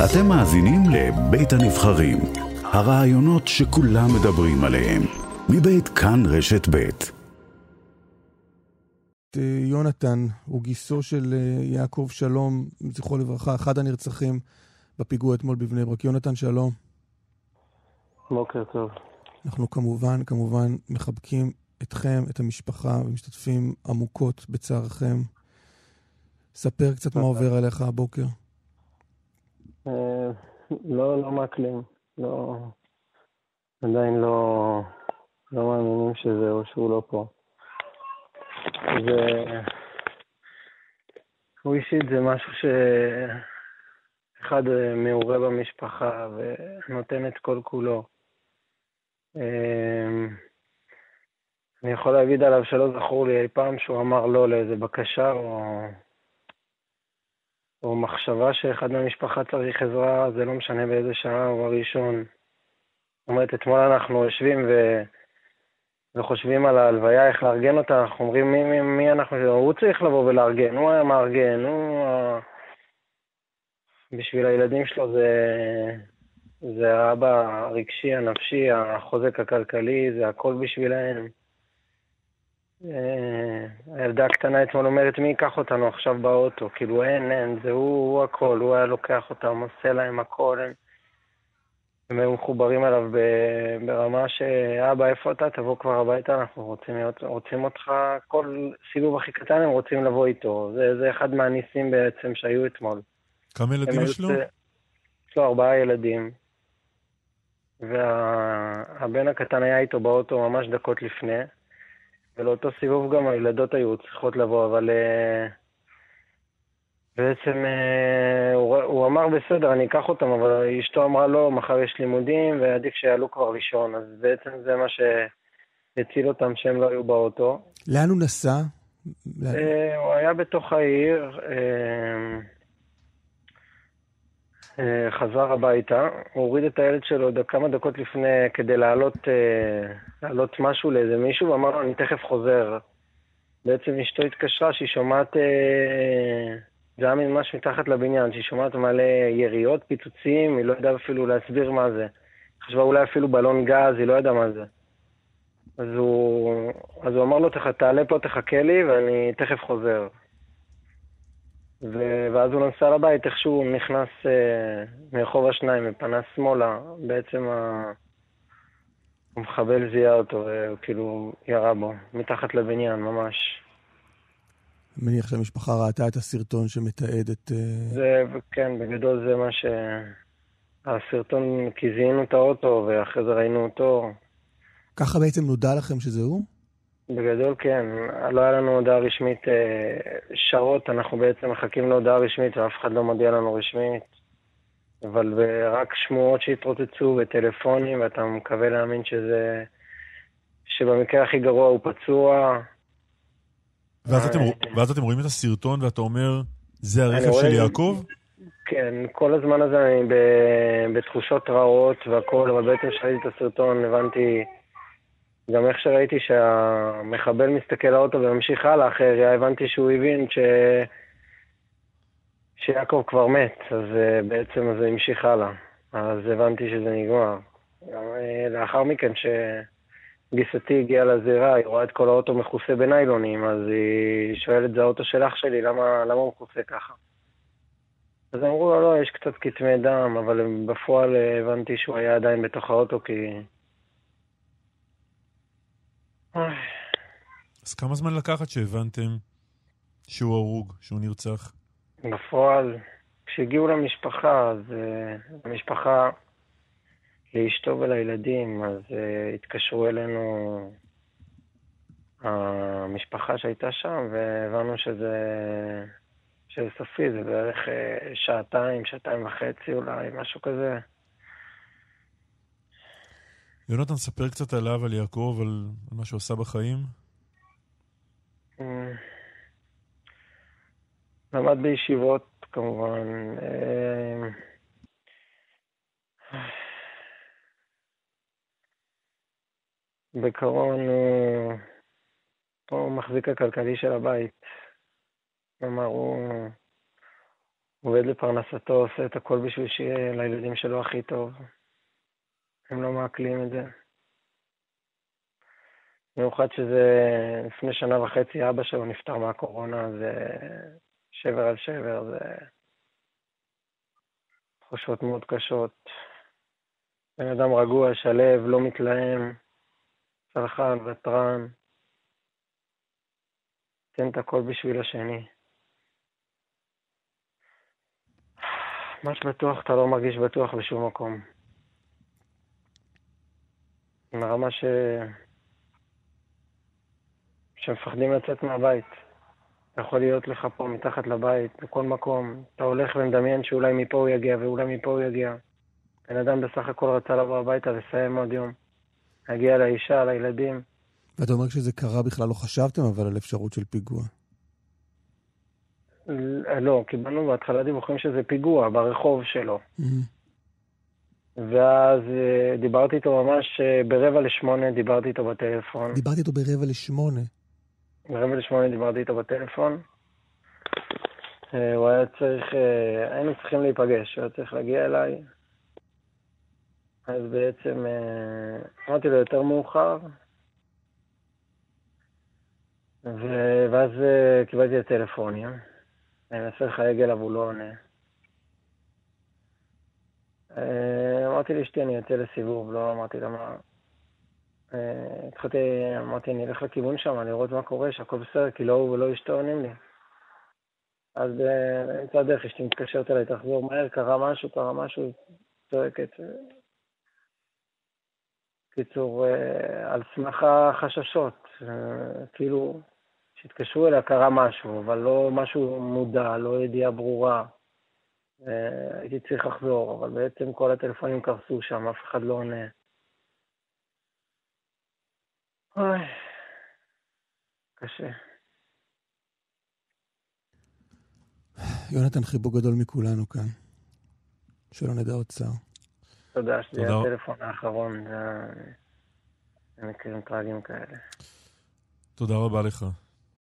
אתם מאזינים לבית הנבחרים, הרעיונות שכולם מדברים עליהם, מבית כאן רשת בית. יונתן הוא גיסו של יעקב שלום, זכרו לברכה, אחד הנרצחים בפיגוע אתמול בבני ברק. יונתן, שלום. בוקר טוב. אנחנו כמובן מחבקים אתכם, את המשפחה, ומשתתפים עמוקות בצערכם. ספר קצת מה עובר עליך הבוקר. לא מקלים, עדיין לא מאמינים שזה או שהוא לא פה. הוא אישית זה משהו שאחד מעורה במשפחה ונותן את כל כולו. אני יכול להגיד עליו שלא זכור לי אי פעם שהוא אמר לא לאיזה בקשה או מחשבה שאחד מהמשפחה צריך עזרה, זה לא משנה באיזה שעה או הראשון. זאת אומרת, אתמול אנחנו יושבים וחושבים על ההלוויה, איך לארגן אותה, אנחנו אומרים מי אנחנו, הוא צריך לבוא ולארגן, הוא היה מארגן, בשביל הילדים שלו זה האבא הרגשי, הנפשי, החוזק הכלכלי, זה הכל בשבילהם. הילדה הקטנה אתמול אומרת, מי ייקח אותנו עכשיו באוטו? כאילו אין, זה הוא הכל, הוא היה לוקח אותם, עושה להם הכל, הם היו מחוברים אליו ברמה שאבא, איפה אתה? תבוא כבר הביתה, אנחנו רוצים אותך, כל סיבוב הכי קטן הם רוצים לבוא איתו. זה אחד מהניסים בעצם שהיו אתמול. כמה ילדים יש לו? יש לו 4 ילדים, והבן הקטן היה איתו באוטו ממש דקות לפני, ולאותו סיבוב גם הילדות היו צריכות לבוא, אבל בעצם הוא אמר בסדר, אני אקח אותם, אבל אשתו אמרה לא, מחר יש לימודים, ועדיף שיעלו כבר לישון, אז בעצם זה מה שהציל אותם שהם לא היו באוטו. לאן הוא נסע? הוא היה בתוך העיר, חזר הביתה, הוא הוריד את הילד שלו כמה דקות לפני כדי לעלות משהו לאיזה מישהו, ואמר לו אני תכף חוזר. בעצם אשתו התקשרה שהיא שומעת, זה היה ממש מתחת לבניין, שהיא שומעת מלא יריות, פיצוצים, היא לא ידעה אפילו להסביר מה זה. חשבה אולי אפילו בלון גז, היא לא ידעה מה זה. אז הוא אמר לו תעלה פה, תחכה לי ואני תכף חוזר. ואז הוא נסע לבית, איכשהו הוא נכנס מרחוב השניים, מפנס שמאלה, בעצם המחבל זיהה אותו, כאילו ירה בו, מתחת לבניין, ממש. מניח שהמשפחה ראתה את הסרטון שמתעד את... כן, בגדול זה מה שהסרטון, כי זיהינו את האוטו, ואחרי זה ראינו אותו. ככה בעצם נודע לכם שזה הוא? בגדול כן, לא היה לנו הודעה רשמית שעות, אנחנו בעצם מחכים להודעה רשמית ואף אחד לא מודיע לנו רשמית, אבל רק שמועות שהתרוצצו וטלפונים, ואתה מקווה להאמין שבמקרה הכי גרוע הוא פצוע. ואז אתם רואים את הסרטון ואתה אומר, זה הרכב של יעקב? כן, כל הזמן הזה אני בתחושות רעות והכל, אבל בעצם שראיתי את הסרטון הבנתי... גם איך שראיתי שהמחבל מסתכל לאוטו וממשיך הלאה אחרי, הבנתי שהוא הבין שיעקב כבר מת, אז בעצם זה המשיך הלאה. אז הבנתי שזה נגמר. לאחר מכן שגיסתי הגיעה לזירה, היא רואה את כל האוטו מכוסה בניילונים, אז היא שואלת, זה האוטו של אח שלי, למה הוא מכוסה ככה? אז אמרו, לא, יש קצת כתמי דם, אבל בפועל הבנתי שהוא היה עדיין בתוך האוטו, כי... אז כמה זמן לקחת שהבנתם שהוא הרוג, שהוא נרצח? בפועל, כשהגיעו למשפחה, אז המשפחה לאשתו ולילדים, אז התקשרו אלינו המשפחה שהייתה שם, והבנו שזה סופי, זה בערך שעתיים וחצי אולי, משהו כזה. יונתן, ספר קצת עליו, על יעקב, על מה שהוא עשה בחיים. למד בישיבות, כמובן. בעיקרון, הוא מחזיק הכלכלי של הבית. כלומר, עובד לפרנסתו, עושה את הכל בשביל שיהיה לילדים שלו הכי טוב. הם לא מעכלים את זה. מיוחד שזה לפני שנה וחצי אבא שלו נפטר מהקורונה, זה שבר על שבר, זה תחושות מאוד קשות. בן אדם רגוע, שלב, לא מתלהם, צלחן וטרן. תן את הכל בשביל השני. ממש בטוח, אתה לא מרגיש בטוח בשום מקום. מרמה שמפחדים לצאת מהבית. אתה יכול להיות לך פה, מתחת לבית, בכל מקום. אתה הולך ומדמיין שאולי מפה הוא יגיע, ואולי מפה הוא יגיע. בן אדם בסך הכל רצה לבוא הביתה לסיים עוד יום. להגיע לאישה, לילדים. ואתה אומר שזה קרה בכלל, לא חשבתם אבל על אפשרות של פיגוע. לא, קיבלנו בהתחלה דיווחים שזה פיגוע ברחוב שלו. ואז דיברתי איתו ממש ב7:45, דיברתי איתו בטלפון. דיברתי איתו ב7:45? ב7:45 דיברתי איתו בטלפון. הוא היה צריך, היינו צריכים להיפגש, הוא היה צריך להגיע אליי. אז בעצם אמרתי לו יותר מאוחר. ואז קיבלתי את הטלפוניה. אני מנסה לחייג אליו, הוא לא עונה. אמרתי לאשתי, אני יוצא לסיבוב, לא אמרתי למה. אמרתי, אני אלך לכיוון שם, לראות מה קורה, שהכל בסדר, כי לא הוא ולא אשתו עונים לי. אז באמצע דרך, אשתי מתקשרת אליי, תחזור מהר, קרה משהו, צועקת. קיצור, על סמך החששות, כאילו, שהתקשרו אליה, קרה משהו, אבל לא משהו מודע, לא ידיעה ברורה. הייתי צריך לחזור, אבל בעצם כל הטלפונים קרסו שם, אף אחד לא עונה. אוי, קשה. יונתן, חיבוק גדול מכולנו כאן. שלא נדע עוד צער. תודה, שזה היה הטלפון האחרון, זה מקרים טרגיים כאלה. תודה רבה לך.